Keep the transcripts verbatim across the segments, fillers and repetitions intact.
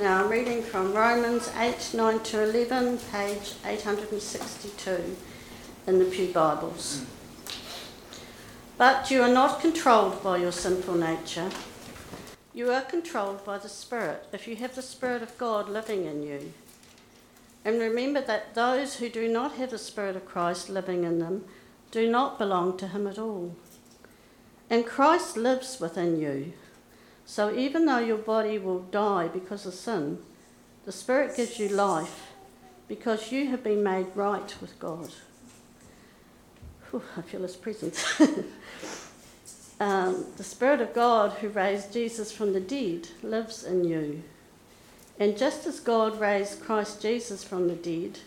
Now I'm reading from Romans eight, nine to eleven, page eight hundred sixty-two in the Pew Bibles. But you are not controlled by your sinful nature. You are controlled by the Spirit, if you have the Spirit of God living in you. And remember that those who do not have the Spirit of Christ living in them do not belong to him at all. And Christ lives within you. So even though your body will die because of sin, the Spirit gives you life because you have been made right with God. Whew, I feel his presence. um, the Spirit of God who raised Jesus from the dead lives in you. And just as God raised Christ Jesus from the dead,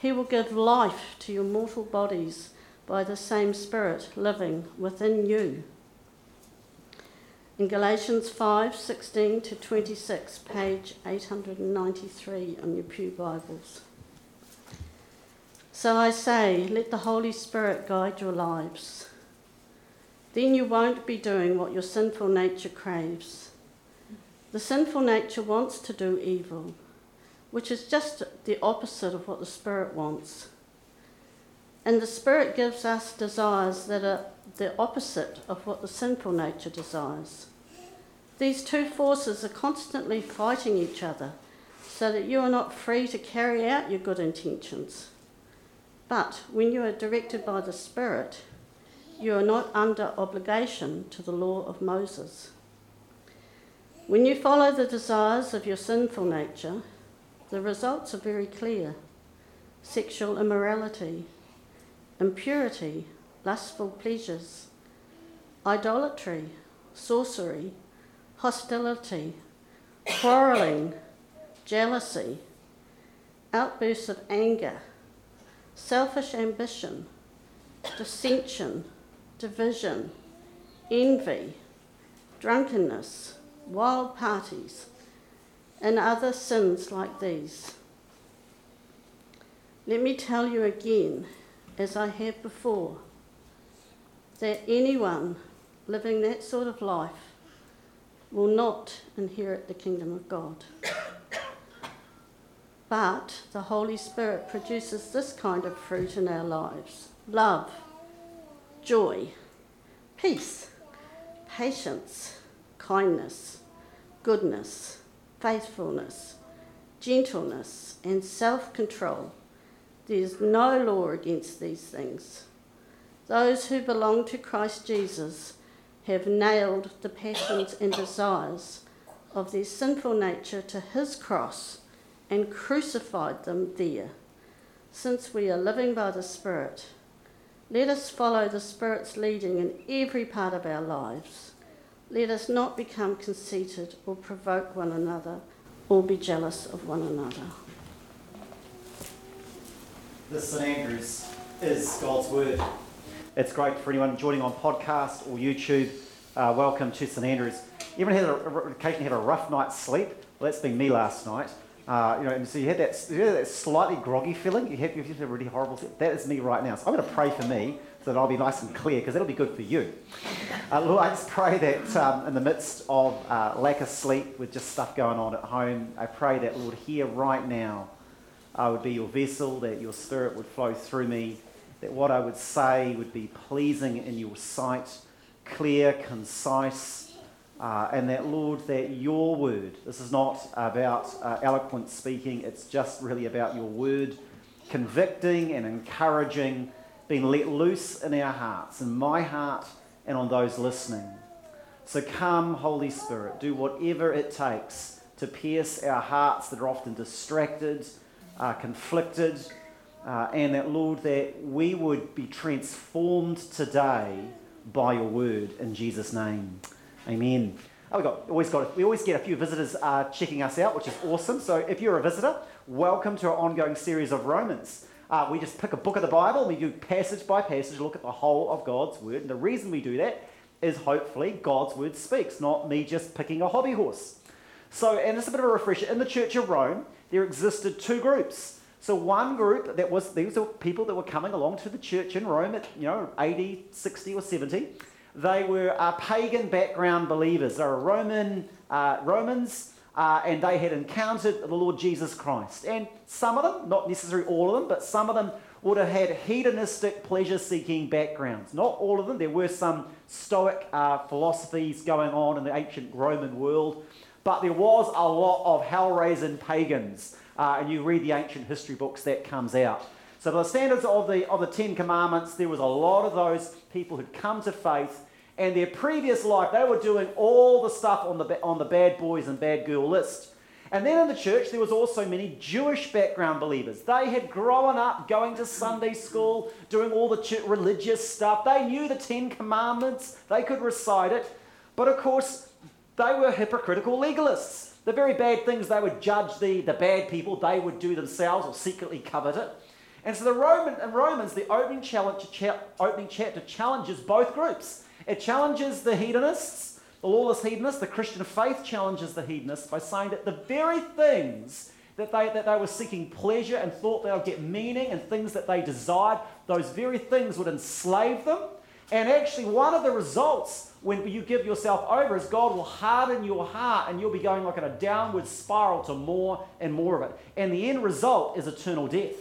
he will give life to your mortal bodies by the same Spirit living within you. In Galatians five, sixteen to twenty-six, page eight hundred ninety-three on your Pew Bibles. So I say, let the Holy Spirit guide your lives. Then you won't be doing what your sinful nature craves. The sinful nature wants to do evil, which is just the opposite of what the Spirit wants. And the Spirit gives us desires that are the opposite of what the sinful nature desires. These two forces are constantly fighting each other so that you are not free to carry out your good intentions. But when you are directed by the Spirit, you are not under obligation to the law of Moses. When you follow the desires of your sinful nature, the results are very clear: sexual immorality, impurity, lustful pleasures, idolatry, sorcery, hostility, quarrelling, jealousy, outbursts of anger, selfish ambition, dissension, division, envy, drunkenness, wild parties, and other sins like these. Let me tell you again, as I have before, that anyone living that sort of life will not inherit the kingdom of God. But the Holy Spirit produces this kind of fruit in our lives: love, joy, peace, patience, kindness, goodness, faithfulness, gentleness, and self-control. There is no law against these things. Those who belong to Christ Jesus have nailed the passions and desires of their sinful nature to his cross and crucified them there. Since we are living by the Spirit, let us follow the Spirit's leading in every part of our lives. Let us not become conceited or provoke one another or be jealous of one another. This Saint Andrews is God's Word. It's great for anyone joining on podcast or YouTube. Uh, welcome to Saint Andrews. Everyone had a, occasionally had a rough night's sleep. Well, that's been me last night. Uh, you know, and so you had that, you had that slightly groggy feeling. You had, you had a really horrible sleep. That is me right now. So I'm going to pray for me so that I'll be nice and clear, because that'll be good for you. Uh, Lord, I just pray that um, in the midst of uh, lack of sleep, with just stuff going on at home, I pray that, Lord, here right now, I would be your vessel, that your Spirit would flow through me, that what I would say would be pleasing in your sight, clear, concise, uh, and that, Lord, that your word — this is not about uh, eloquent speaking, it's just really about your word — convicting and encouraging, being let loose in our hearts, in my heart and on those listening. So come, Holy Spirit, do whatever it takes to pierce our hearts that are often distracted, Uh, conflicted, uh, and that, Lord, that we would be transformed today by your word, in Jesus' name. Amen. Oh, we got always got we always get a few visitors uh, checking us out, which is awesome. So if you're a visitor, welcome to our ongoing series of Romans. Uh, we just pick a book of the Bible and we do passage by passage, look at the whole of God's word. And the reason we do that is hopefully God's word speaks, not me just picking a hobby horse. So, and it's a bit of a refresher. In the Church of Rome, there existed two groups. So one group that was, these were people that were coming along to the church in Rome at, you know, A D sixty or seventy. They were uh, pagan background believers. They were Roman, uh, Romans uh, and they had encountered the Lord Jesus Christ. And some of them, not necessarily all of them, but some of them would have had hedonistic pleasure-seeking backgrounds. Not all of them. There were some Stoic uh, philosophies going on in the ancient Roman world, but there was a lot of hell-raising pagans. Uh, and you read the ancient history books, that comes out. So by the standards of the, of the Ten Commandments, there was a lot of those people who'd come to faith, and their previous life, they were doing all the stuff on the, on the bad boys and bad girl list. And then in the church, there was also many Jewish background believers. They had grown up going to Sunday school, doing all the ch- religious stuff. They knew the Ten Commandments. They could recite it. But of course, they were hypocritical legalists. The very bad things they would judge the, the bad people, they would do themselves or secretly covet it. And so the Roman, in Romans, the opening, challenge, cha- opening chapter challenges both groups. It challenges the hedonists, the lawless hedonists. The Christian faith challenges the hedonists by saying that the very things that they, that they were seeking pleasure and thought they would get meaning and things that they desired, those very things would enslave them. And actually, one of the results when you give yourself over is God will harden your heart and you'll be going like in a downward spiral to more and more of it. And the end result is eternal death.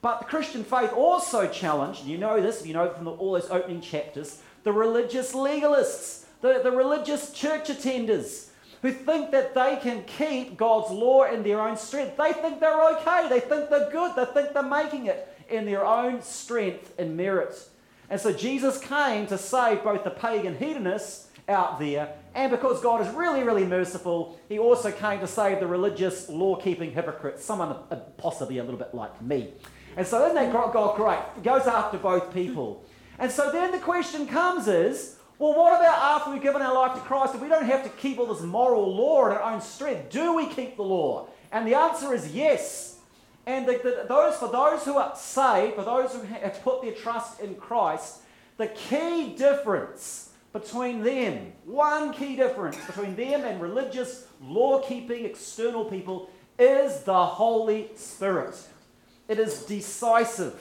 But the Christian faith also challenged, and you know this, if you know from the, all those opening chapters, the religious legalists, the, the religious church attenders who think that they can keep God's law in their own strength. They think they're okay. They think they're good. They think they're making it in their own strength and merit. And so Jesus came to save both the pagan hedonists out there, and because God is really, really merciful, he also came to save the religious, law-keeping hypocrites, someone possibly a little bit like me. And so isn't that God great? He goes after both people. And so then the question comes is, well, what about after we've given our life to Christ, if we don't have to keep all this moral law in our own strength? Do we keep the law? And the answer is yes. And the, the, those for those who are saved, for those who have put their trust in Christ, the key difference between them, one key difference between them and religious, law-keeping, external people is the Holy Spirit. It is decisive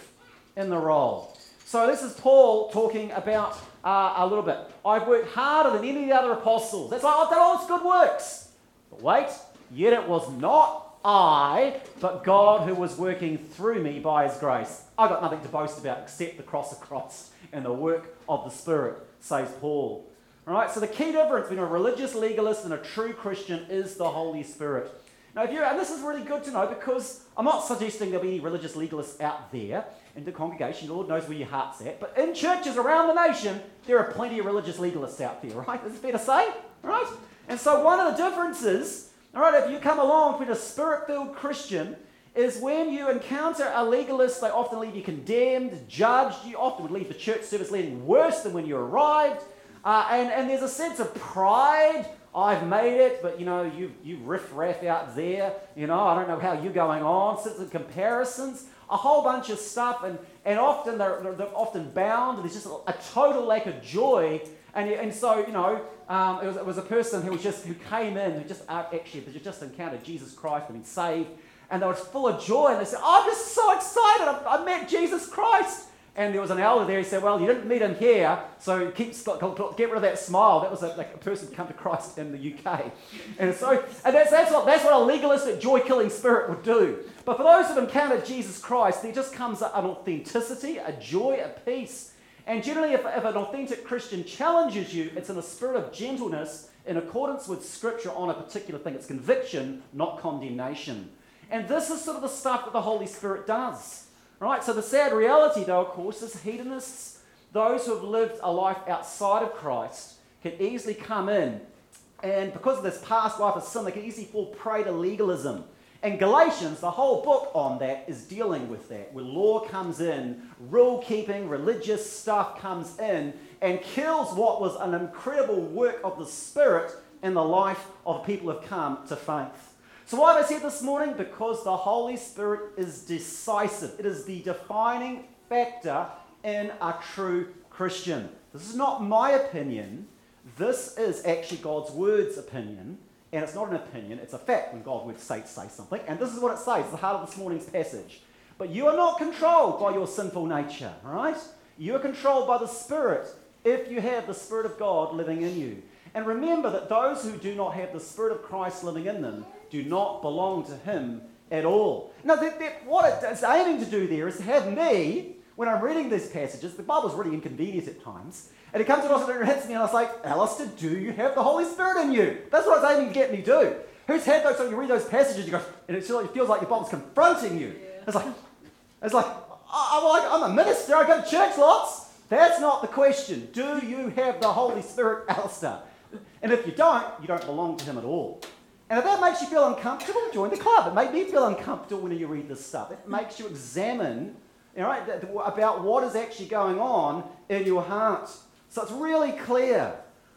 in the role. So this is Paul talking about uh, a little bit. I've worked harder than any of the other apostles. That's like, I've done all these good works. But wait, yet it was not I, but God who was working through me by his grace. I've got nothing to boast about except the cross of Christ and the work of the Spirit, says Paul. All right, so the key difference between a religious legalist and a true Christian is the Holy Spirit. Now, if you're, and this is really good to know because I'm not suggesting there'll be any religious legalists out there in the congregation. The Lord knows where your heart's at. But in churches around the nation, there are plenty of religious legalists out there, right? Is it fair to say? Right? And so one of the differences, all right, if you come along with a spirit-filled Christian, is when you encounter a legalist, they often leave you condemned, judged. You often would leave the church service leaving worse than when you arrived. Uh, and, and there's a sense of pride. I've made it, but, you know, you you riff-raff out there. You know, I don't know how you're going on. Sense of comparisons, a whole bunch of stuff. And, and often they're, they're often bound. There's just a total lack of joy. And, and so, you know, um, it, was, it was a person who was just who came in, who just uh, actually just encountered Jesus Christ and been saved, and they were full of joy, and they said, oh, I'm just so excited, I, I met Jesus Christ. And there was an elder there who said, well, you didn't meet him here, so keep get rid of that smile. That was a, like a person who came to Christ in the U K. And so and that's, that's, what, that's what a legalistic joy-killing spirit would do. But for those who have encountered Jesus Christ, there just comes an authenticity, a joy, a peace. And generally, if, if an authentic Christian challenges you, it's in a spirit of gentleness in accordance with Scripture on a particular thing. It's conviction, not condemnation. And this is sort of the stuff that the Holy Spirit does. Right? So the sad reality, though, of course, is hedonists, those who have lived a life outside of Christ, can easily come in. And because of this past life of sin, they can easily fall prey to legalism. And Galatians, the whole book on that, is dealing with that, where law comes in, rule-keeping, religious stuff comes in, and kills what was an incredible work of the Spirit in the life of people who have come to faith. So why have I said this morning? Because the Holy Spirit is decisive. It is the defining factor in a true Christian. This is not my opinion. This is actually God's Word's opinion. And it's not an opinion, it's a fact when God would say, say something. And this is what it says, the heart of this morning's passage. But you are not controlled by your sinful nature, all right? You are controlled by the Spirit if you have the Spirit of God living in you. And remember that those who do not have the Spirit of Christ living in them do not belong to him at all. Now, that, that, what it's aiming to do there is to have me, when I'm reading these passages, the Bible's really inconvenient at times, and it comes across and it hits me, and I was like, Alistair, do you have the Holy Spirit in you? That's what it's aiming to get me to do. Who's had those, so you read those passages, you go, and it feels like your Bible's confronting you. Yeah. It's like, it's like, I'm like, I'm a minister, I go to church lots. That's not the question. Do you have the Holy Spirit, Alistair? And if you don't, you don't belong to him at all. And if that makes you feel uncomfortable, join the club. It made me feel uncomfortable when you read this stuff. It makes you examine, you know, about what is actually going on in your heart. So it's really clear,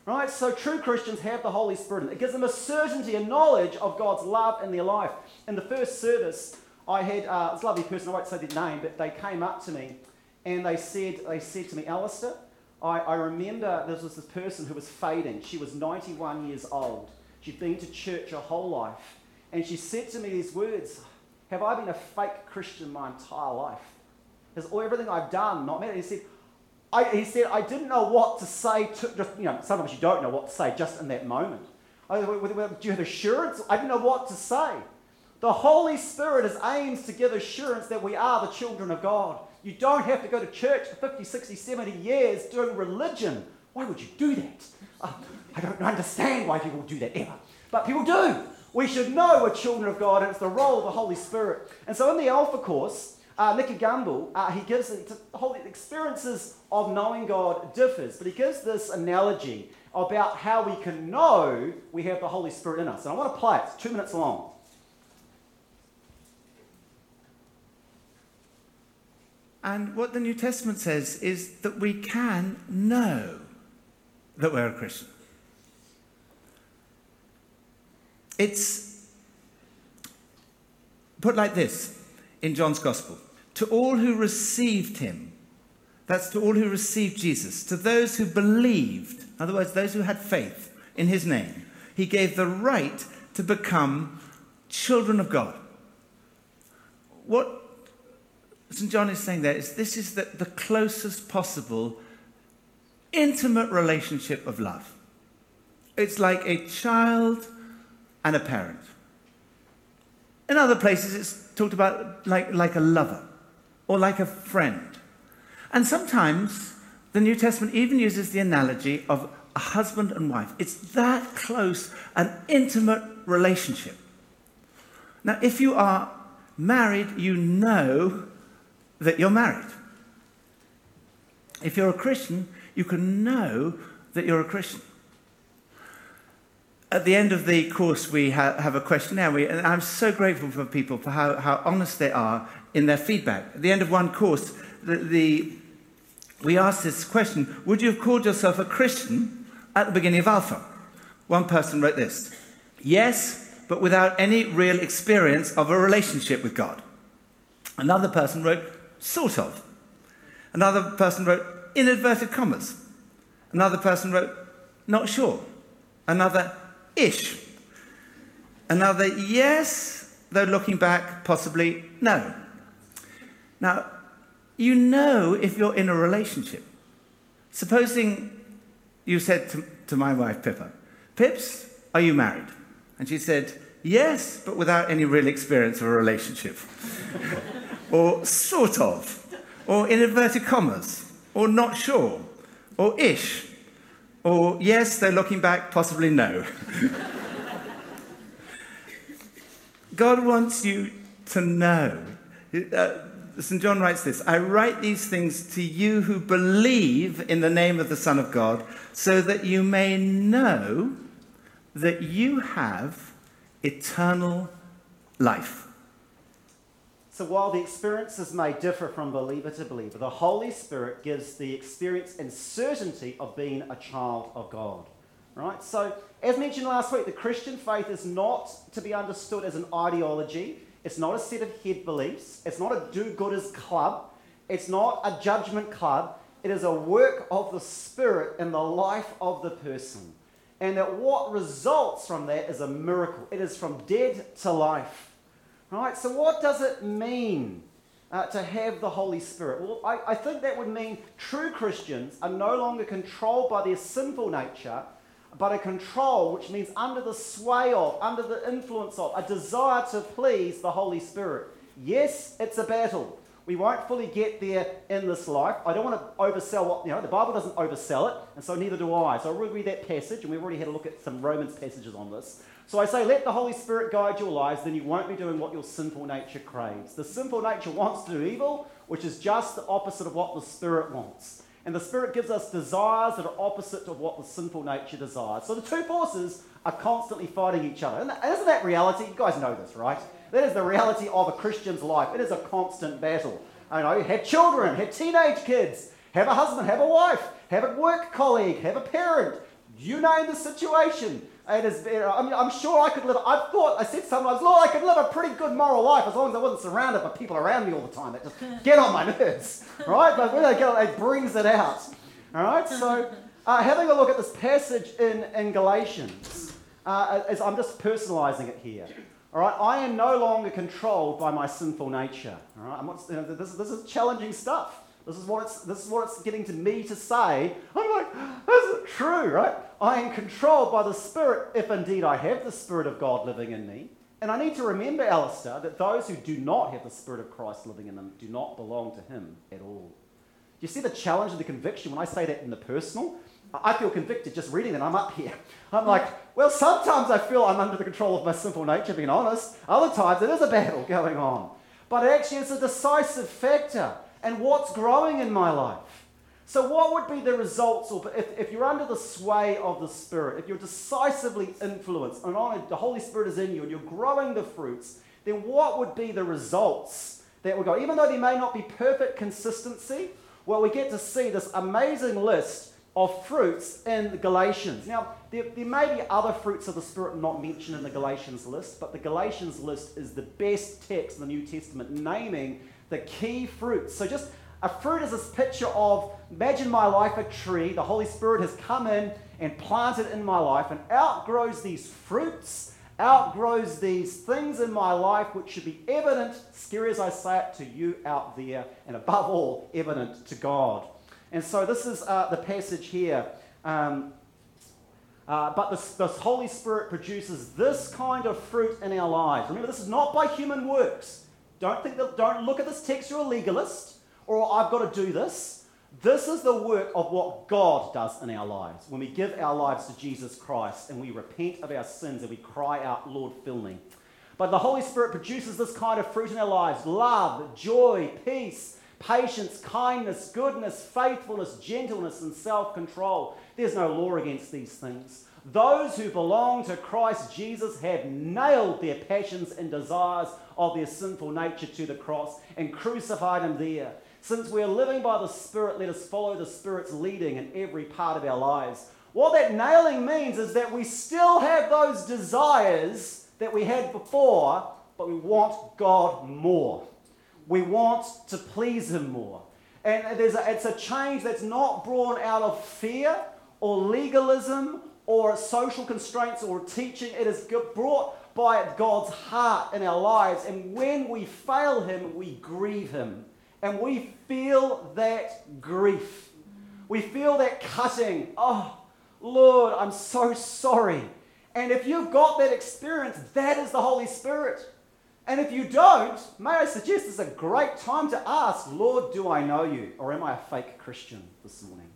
right? So true Christians have the Holy Spirit. It gives them a certainty and knowledge of God's love in their life. In the first service, I had uh, this lovely person, I won't say their name, but they came up to me and they said, they said to me, Alistair, I, I remember there was this person who was fading. She was ninety-one years old. She'd been to church her whole life. And she said to me these words, have I been a fake Christian my entire life? Has everything I've done not mattered? He said, I, he said, I didn't know what to say. To, just, you know, sometimes you don't know what to say just in that moment. I, do you have assurance? I didn't know what to say. The Holy Spirit is aims to give assurance that we are the children of God. You don't have to go to church for fifty, sixty, seventy years doing religion. Why would you do that? Uh, I don't understand why people do that ever. But people do. We should know we're children of God, and it's the role of the Holy Spirit. And so in the Alpha Course, Uh, Nicky Gumbel, uh, he gives it to whole experiences of knowing God differs, but he gives this analogy about how we can know we have the Holy Spirit in us. And I want to play it. It's two minutes long. And what the New Testament says is that we can know that we're a Christian. It's put like this in John's Gospel. To all who received him, that's to all who received Jesus, to those who believed, in other words, those who had faith in his name, he gave the right to become children of God. What Saint John is saying there is this is the, the closest possible intimate relationship of love. It's like a child and a parent. In other places, it's talked about like, like a lover or like a friend. And sometimes the New Testament even uses the analogy of a husband and wife. It's that close, an intimate relationship. Now, if you are married, you know that you're married. If you're a Christian, you can know that you're a Christian. At the end of the course, we ha- have a questionnaire, we, and I'm so grateful for people for how, how honest they are in their feedback. At the end of one course, the, the, we asked this question, would you have called yourself a Christian at the beginning of Alpha? One person wrote this, yes, but without any real experience of a relationship with God. Another person wrote, sort of. Another person wrote, in inverted commas. Another person wrote, not sure. Another, ish. Another, yes, though looking back, possibly no. Now, you know if you're in a relationship. Supposing you said to, to my wife, Pippa, Pips, are you married? And she said, yes, but without any real experience of a relationship. Or sort of. Or in inverted commas. Or not sure. Or ish. Or, yes, they're looking back, possibly no. God wants you to know. Uh, Saint John writes this, I write these things to you who believe in the name of the Son of God, so that you may know that you have eternal life. So while the experiences may differ from believer to believer, the Holy Spirit gives the experience and certainty of being a child of God, right? So, as mentioned last week, the Christian faith is not to be understood as an ideology. It's not a set of head beliefs. It's not a do-gooders club. It's not a judgment club. It is a work of the Spirit in the life of the person. And that what results from that is a miracle. It is from dead to life. Right, so what does it mean uh, to have the Holy Spirit? Well, I, I think that would mean true Christians are no longer controlled by their sinful nature, but a control, which means under the sway of, under the influence of, a desire to please the Holy Spirit. Yes, it's a battle. We won't fully get there in this life. I don't want to oversell what, you know, the Bible doesn't oversell it, and so neither do I. So I will read that passage, and we've already had a look at some Romans passages on this. So I say, let the Holy Spirit guide your lives, then you won't be doing what your sinful nature craves. The sinful nature wants to do evil, which is just the opposite of what the Spirit wants. And the Spirit gives us desires that are opposite of what the sinful nature desires. So the two forces are constantly fighting each other. And isn't that reality? You guys know this, right? That is the reality of a Christian's life. It is a constant battle. I know, have children, have teenage kids, have a husband, have a wife, have a work colleague, have a parent. You name the situation. It is. I mean, I'm sure I could live, I've thought, I said sometimes, Lord, I could live a pretty good moral life as long as I wasn't surrounded by people around me all the time that just get on my nerves, right? But when they get on, it brings it out, all right? So uh, having a look at this passage in, in Galatians, uh, as I'm just personalising it here, all right? I am no longer controlled by my sinful nature, all right? I'm not, you know, this, this is challenging stuff. This is what it's this is what it's getting to me to say. I'm like, this isn't true, right? I am controlled by the Spirit, if indeed I have the Spirit of God living in me. And I need to remember, Alistair, that those who do not have the Spirit of Christ living in them do not belong to him at all. Do you see the challenge and the conviction when I say that in the personal? I feel convicted just reading that. I'm up here. I'm like, well, sometimes I feel I'm under the control of my sinful nature, being honest. Other times it is a battle going on. But actually it's a decisive factor. And what's growing in my life? So what would be the results of, if, if you're under the sway of the Spirit, if you're decisively influenced and on, the Holy Spirit is in you and you're growing the fruits, then what would be the results that would go? Even though there may not be perfect consistency, well, we get to see this amazing list of fruits in Galatians. Now, there, there may be other fruits of the Spirit not mentioned in the Galatians list, but the Galatians list is the best text in the New Testament naming the key fruits. So just a fruit is this picture of, imagine my life a tree. The Holy Spirit has come in and planted in my life and outgrows these fruits, outgrows these things in my life which should be evident, scary as I say it, to you out there, and above all, evident to God. And so this is uh, the passage here. Um, uh, but this, this Holy Spirit produces this kind of fruit in our lives. Remember, this is not by human works. Don't think that, don't look at this text, you're a legalist, or I've got to do this. This is the work of what God does in our lives. When we give our lives to Jesus Christ and we repent of our sins and we cry out, Lord, fill me. But the Holy Spirit produces this kind of fruit in our lives: love, joy, peace, patience, kindness, goodness, faithfulness, gentleness, and self-control. There's no law against these things. Those who belong to Christ Jesus have nailed their passions and desires of their sinful nature to the cross and crucified him there. Since we are living by the Spirit, let us follow the Spirit's leading in every part of our lives. What that nailing means is that we still have those desires that we had before, but we want God more. We want to please him more. And there's a, it's a change that's not born out of fear or legalism or social constraints or teaching. It is brought by God's heart in our lives. And when we fail him, we grieve him. And we feel that grief. We feel that cutting. Oh, Lord, I'm so sorry. And if you've got that experience, that is the Holy Spirit. And if you don't, may I suggest it's a great time to ask, Lord, do I know you? Or am I a fake Christian this morning?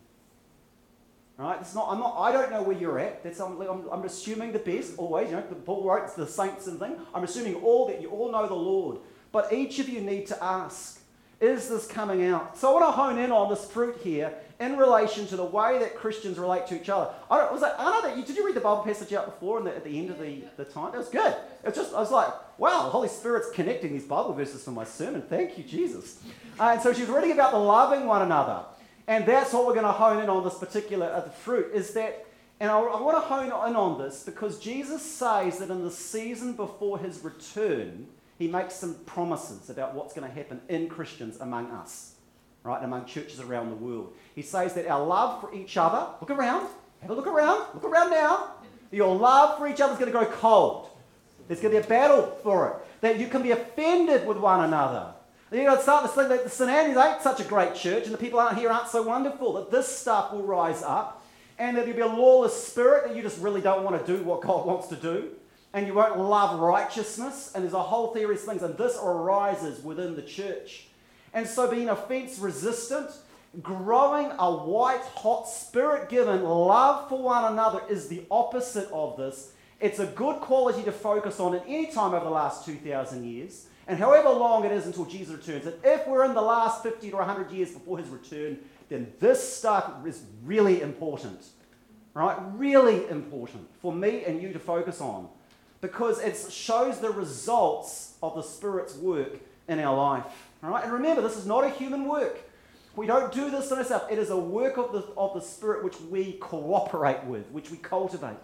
Right? It's not, I'm not, I don't know where you're at. That's, I'm, I'm, I'm assuming the best, always. You know, the Paul writes the saints and thing. I'm assuming all that you all know the Lord. But each of you need to ask, is this coming out? So I want to hone in on this fruit here in relation to the way that Christians relate to each other. I don't, was that, I know that you, did you read the Bible passage out before in the, at the end of the, the time? That was good. It's just, I was like, wow, the Holy Spirit's connecting these Bible verses for my sermon. Thank you, Jesus. Uh, and so she was reading about the loving one another. And that's what we're going to hone in on this particular uh, the fruit, is that, and I, I want to hone in on this because Jesus says that in the season before his return, he makes some promises about what's going to happen in Christians among us, right, and among churches around the world. He says that our love for each other, look around, have a look around, look around now, your love for each other is going to grow cold. There's going to be a battle for it, that you can be offended with one another. You've got to start this thing that the Saint Andrews ain't such a great church and the people aren't here aren't so wonderful, that this stuff will rise up. and there'll be a lawless spirit that you just really don't want to do what God wants to do, and you won't love righteousness, and there's a whole theory of things, and this arises within the church. And so being offense-resistant, growing a white-hot, spirit-given love for one another is the opposite of this. It's a good quality to focus on at any time over the last two thousand years, and however long it is until Jesus returns. And if we're in the last fifty to one hundred years before his return, then this stuff is really important, right? Really important for me and you to focus on, because it shows the results of the Spirit's work in our life, right? And remember, this is not a human work. We don't do this in ourselves. It is a work of the, of the Spirit which we cooperate with, which we cultivate.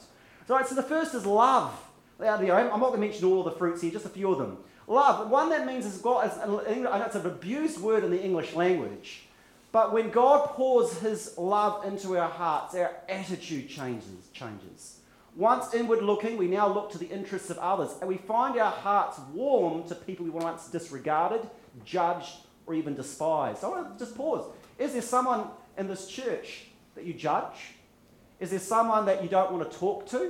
Right, so the first is love. I'm not going to mention all of the fruits here, just a few of them. Love, one that means as well, as, I know it's an abused word in the English language, but when God pours his love into our hearts, our attitude changes. changes. Once inward looking, we now look to the interests of others, and we find our hearts warm to people we once disregarded, judged, or even despised. So I want to just pause. Is there someone in this church that you judge? Is there someone that you don't want to talk to?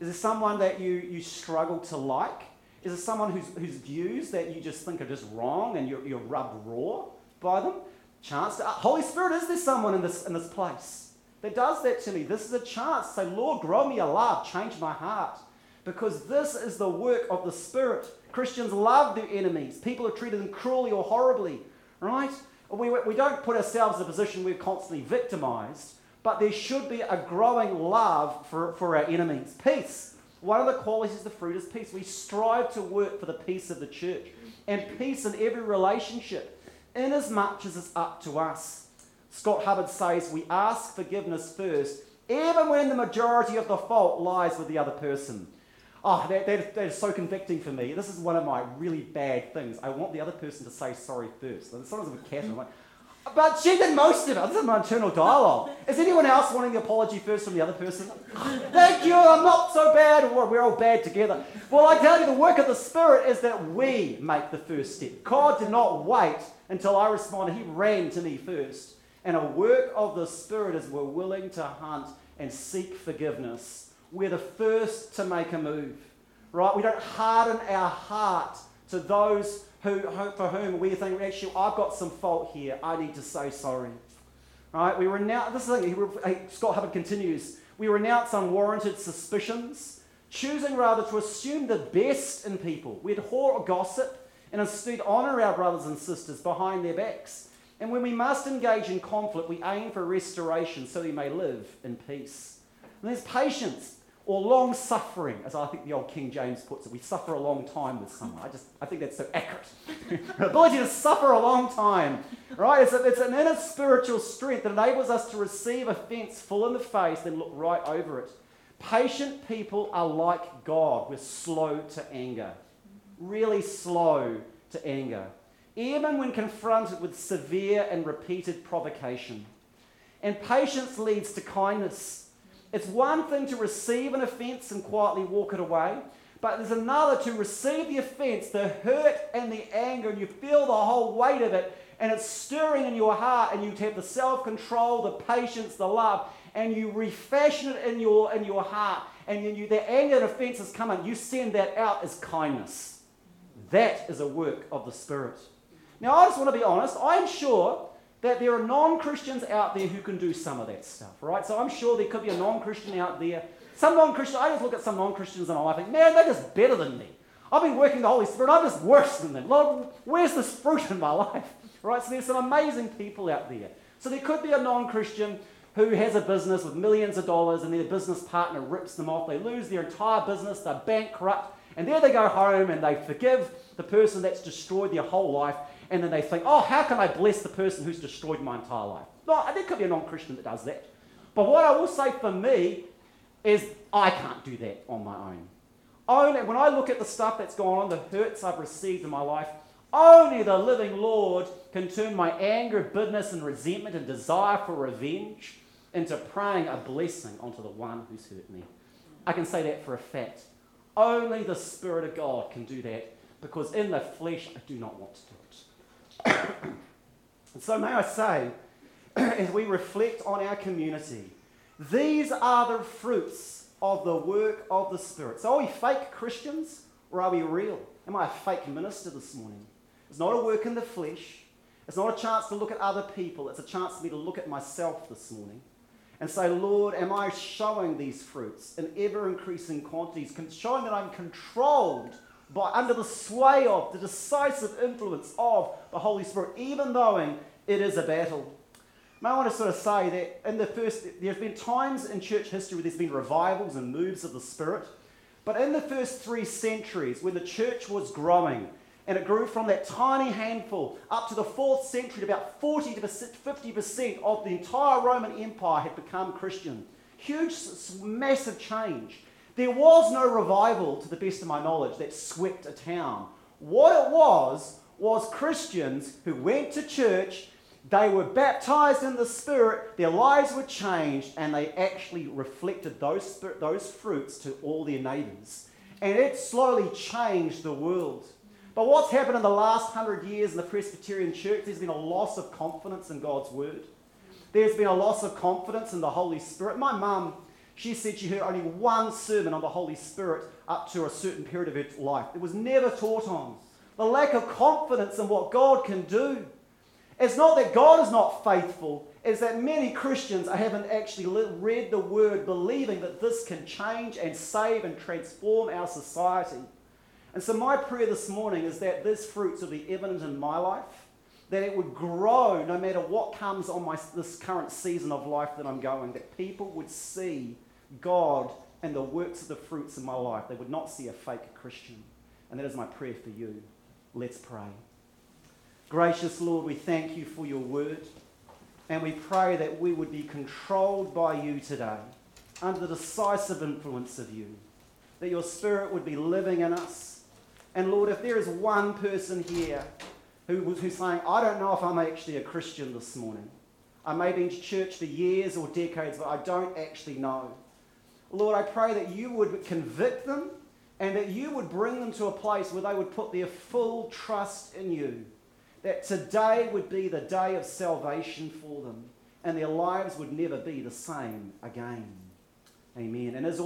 Is there someone that you, you struggle to like? Is there someone whose, whose views that you just think are just wrong and you're, you're rubbed raw by them? Chance to, uh, Holy Spirit, is there someone in this in this place that does that to me? This is a chance to say, Lord, grow me a love, change my heart. Because this is the work of the Spirit. Christians love their enemies. People have treated them cruelly or horribly, right? We, we don't put ourselves in a position where we're constantly victimized. But there should be a growing love for, for our enemies. Peace. One of the qualities of the fruit is peace. We strive to work for the peace of the church. And peace in every relationship, inasmuch as it's up to us. Scott Hubbard says, we ask forgiveness first, even when the majority of the fault lies with the other person. Oh, that, that, that is so convicting for me. This is one of my really bad things. I want the other person to say sorry first. Sometimes with Catherine, I'm like, but she did most of it. This is my internal dialogue. Is anyone else wanting the apology first from the other person? Thank you, I'm not so bad. We're all bad together. Well, I tell you, the work of the Spirit is that we make the first step. God did not wait until I responded. He ran to me first. And a work of the Spirit is we're willing to hunt and seek forgiveness. We're the first to make a move, right? We don't harden our heart to those Who, for whom we think, actually, I've got some fault here. I need to say sorry. All right? We renounce, this is the thing, Scott Hubbard continues, we renounce unwarranted suspicions, choosing rather to assume the best in people. We'd hoard gossip and instead honour our brothers and sisters behind their backs. And when we must engage in conflict, we aim for restoration so we may live in peace. And there's patience. Or long suffering, as I think the old King James puts it. We suffer a long time with someone. I just, I think that's so accurate. The ability to suffer a long time, right? It's, a, it's an inner spiritual strength that enables us to receive offense full in the face, then look right over it. Patient people are like God. We're slow to anger. Really slow to anger. Even when confronted with severe and repeated provocation. And patience leads to kindness. It's one thing to receive an offence and quietly walk it away, but there's another to receive the offence, the hurt and the anger, and you feel the whole weight of it, and it's stirring in your heart, and you have the self-control, the patience, the love, and you refashion it in your in your heart, and then you, the anger and offence is coming. You send that out as kindness. That is a work of the Spirit. Now, I just want to be honest. I'm sure that there are non-Christians out there who can do some of that stuff, right? So I'm sure there could be a non-Christian out there. Some non-Christians, I just look at some non-Christians and I think, man, they're just better than me. I've been working the Holy Spirit, I'm just worse than them. Lord, where's this fruit in my life? Right, so there's some amazing people out there. So there could be a non-Christian who has a business with millions of dollars and their business partner rips them off. They lose their entire business, they're bankrupt, and there they go home and they forgive the person that's destroyed their whole life. And then they think, oh, how can I bless the person who's destroyed my entire life? No, there could be a non-Christian that does that. But what I will say for me is I can't do that on my own. Only when I look at the stuff that's gone on, the hurts I've received in my life, only the living Lord can turn my anger, bitterness, and resentment and desire for revenge into praying a blessing onto the one who's hurt me. I can say that for a fact. Only the Spirit of God can do that, because in the flesh I do not want to do it. And so may I say, as we reflect on our community, These are the fruits of the work of the Spirit. So are we fake Christians or are we real? Am I a fake minister this morning? It's not a work in the flesh. It's not a chance to look at other people. It's a chance for me to look at myself this morning and say, Lord, am I showing these fruits in ever-increasing quantities, showing that I'm controlled by, under the sway of, the decisive influence of the Holy Spirit, even though it is a battle. Now, I want to sort of say that in the first, there's been times in church history where there's been revivals and moves of the Spirit, but in the first three centuries, when the church was growing, and it grew from that tiny handful up to the fourth century to about forty to fifty percent of the entire Roman Empire had become Christian. Huge, massive change. There was no revival, to the best of my knowledge, that swept a town. What it was, was Christians who went to church, they were baptized in the Spirit, their lives were changed, and they actually reflected those, those fruits to all their neighbours. And it slowly changed the world. But what's happened in the last hundred years in the Presbyterian Church, there's been a loss of confidence in God's Word. There's been a loss of confidence in the Holy Spirit. My mum, she said she heard only one sermon on the Holy Spirit up to a certain period of her life. It was never taught on. The lack of confidence in what God can do. It's not that God is not faithful, it's that many Christians haven't actually read the Word, believing that this can change and save and transform our society. And so my prayer this morning is that these fruits will be evident in my life, that it would grow no matter what comes on my, this current season of life that I'm going, that people would see God and the works of the fruits in my life. They would not see a fake Christian. And that is my prayer for you. Let's pray. Gracious Lord, we thank you for your word, and we pray that we would be controlled by you today, under the decisive influence of you, that your Spirit would be living in us. And Lord, if there is one person here who, who's saying, I don't know if I'm actually a Christian this morning. I may be in church for years or decades, but I don't actually know. Lord, I pray that you would convict them and that you would bring them to a place where they would put their full trust in you, that today would be the day of salvation for them and their lives would never be the same again. Amen. And as